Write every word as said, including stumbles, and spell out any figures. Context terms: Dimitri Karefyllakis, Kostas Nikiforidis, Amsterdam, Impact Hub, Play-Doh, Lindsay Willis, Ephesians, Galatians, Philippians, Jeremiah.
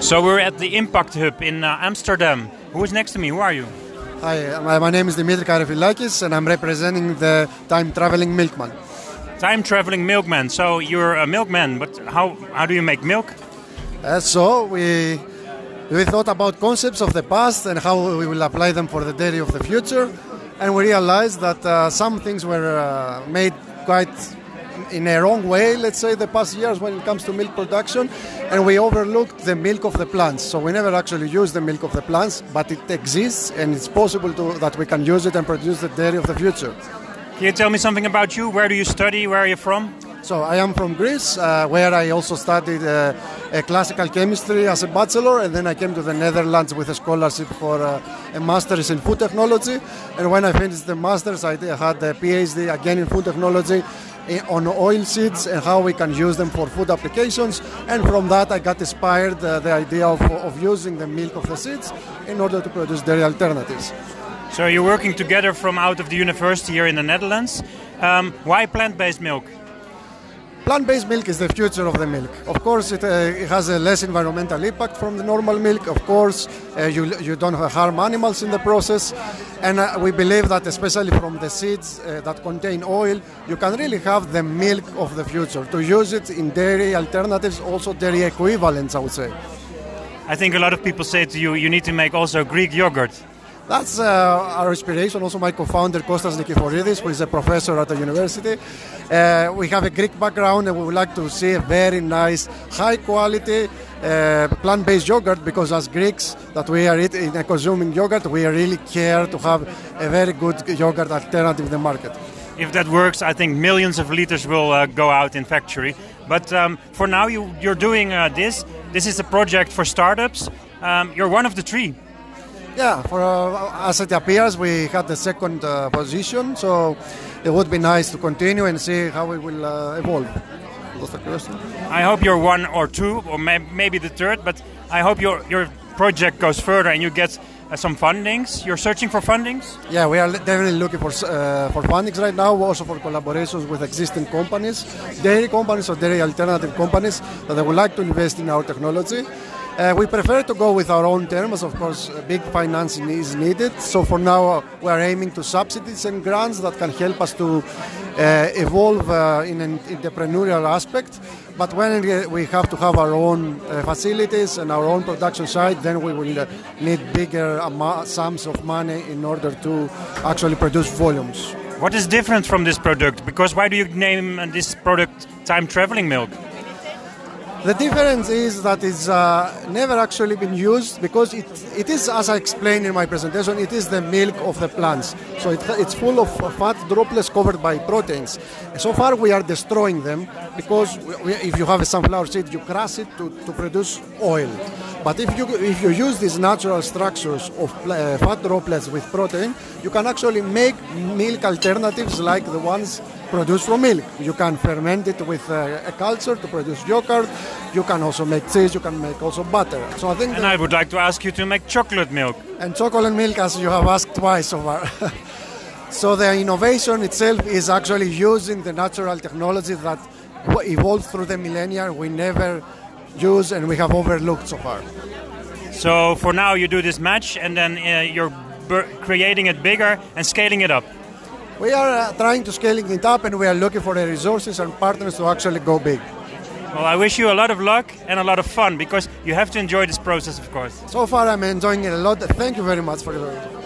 So we're at the Impact Hub in uh, Amsterdam. Who is next to me? Who are you? Hi, my name is Dimitri Karefyllakis and I'm representing the time-traveling milkman. Time-traveling milkman. So you're a milkman, but how, how do you make milk? Uh, so we, we thought about concepts of the past and how we will apply them for the dairy of the future. And we realized that uh, some things were uh, made quite in a wrong way, let's say, the past years when it comes to milk production, and we overlooked the milk of the plants. So we never actually use the milk of the plants, but it exists and it's possible to, that we can use it and produce the dairy of the future. Can you tell me something about you? Where do you study? Where are you from? So I am from Greece, uh, where I also studied uh, a classical chemistry as a bachelor, and then I came to the Netherlands with a scholarship for uh, a master's in food technology. And when I finished the master's, I had a PhD again in food technology on oil seeds and how we can use them for food applications. And from that, I got inspired uh, the idea of, of using the milk of the seeds in order to produce dairy alternatives. So you're working together from out of the university here in the Netherlands. Um, why plant-based milk? Plant-based milk is the future of the milk. Of course, it, uh, it has a less environmental impact from the normal milk. Of course, uh, you, you don't harm animals in the process. And uh, we believe that especially from the seeds uh, that contain oil, you can really have the milk of the future. To use it in dairy alternatives, also dairy equivalents, I would say. I think a lot of people say to you, you need to make also Greek yogurt. That's uh, our inspiration. Also, my co-founder, Kostas Nikiforidis, who is a professor at the university. Uh, we have a Greek background, and we would like to see a very nice, high-quality uh, plant-based yogurt, because as Greeks that we are eating and consuming yogurt, we really care to have a very good yogurt alternative in the market. If that works, I think millions of liters will uh, go out in factory. But um, for now, you, you're doing uh, this. This is a project for startups. Um, you're one of the three. Yeah, for, uh, as it appears, we had the second uh, position, so it would be nice to continue and see how it will uh, evolve. That's the question. I hope you're one or two, or may maybe the third, but I hope your, your project goes further and you get uh, some fundings. You're searching for fundings? Yeah, we are definitely looking for, uh, for fundings right now, also for collaborations with existing companies, dairy companies or dairy alternative companies that would like to invest in our technology. Uh, we prefer to go with our own terms. Of course, big financing is needed. So for now, uh, we are aiming to subsidies and grants that can help us to uh, evolve uh, in an entrepreneurial aspect. But when we have to have our own uh, facilities and our own production site, then we will uh, need bigger sums of money in order to actually produce volumes. What is different from this product? Because why do you name this product time-traveling milk? The difference is that it's uh, never actually been used, because it, it is, as I explained in my presentation, it is the milk of the plants. So it, it's full of fat droplets covered by proteins. So far we are destroying them, because we, if you have a sunflower seed, you crush it to, to produce oil. But if you, if you use these natural structures of uh, fat droplets with protein, you can actually make milk alternatives like the ones produced from milk. You can ferment it with uh, a culture to produce yogurt. You can also make cheese. You can make also butter. So I think. And I would like to ask you to make chocolate milk. And chocolate milk, as you have asked twice so far. So the innovation itself is actually using the natural technology that evolved through the millennia. We never use and we have overlooked so far. So for now, you do this match, and then uh, you're creating it bigger and scaling it up. We are uh, trying to scale it up, and we are looking for the resources and partners to actually go big. Well, I wish you a lot of luck and a lot of fun, because you have to enjoy this process, of course. So far, I'm enjoying it a lot. Thank you very much for your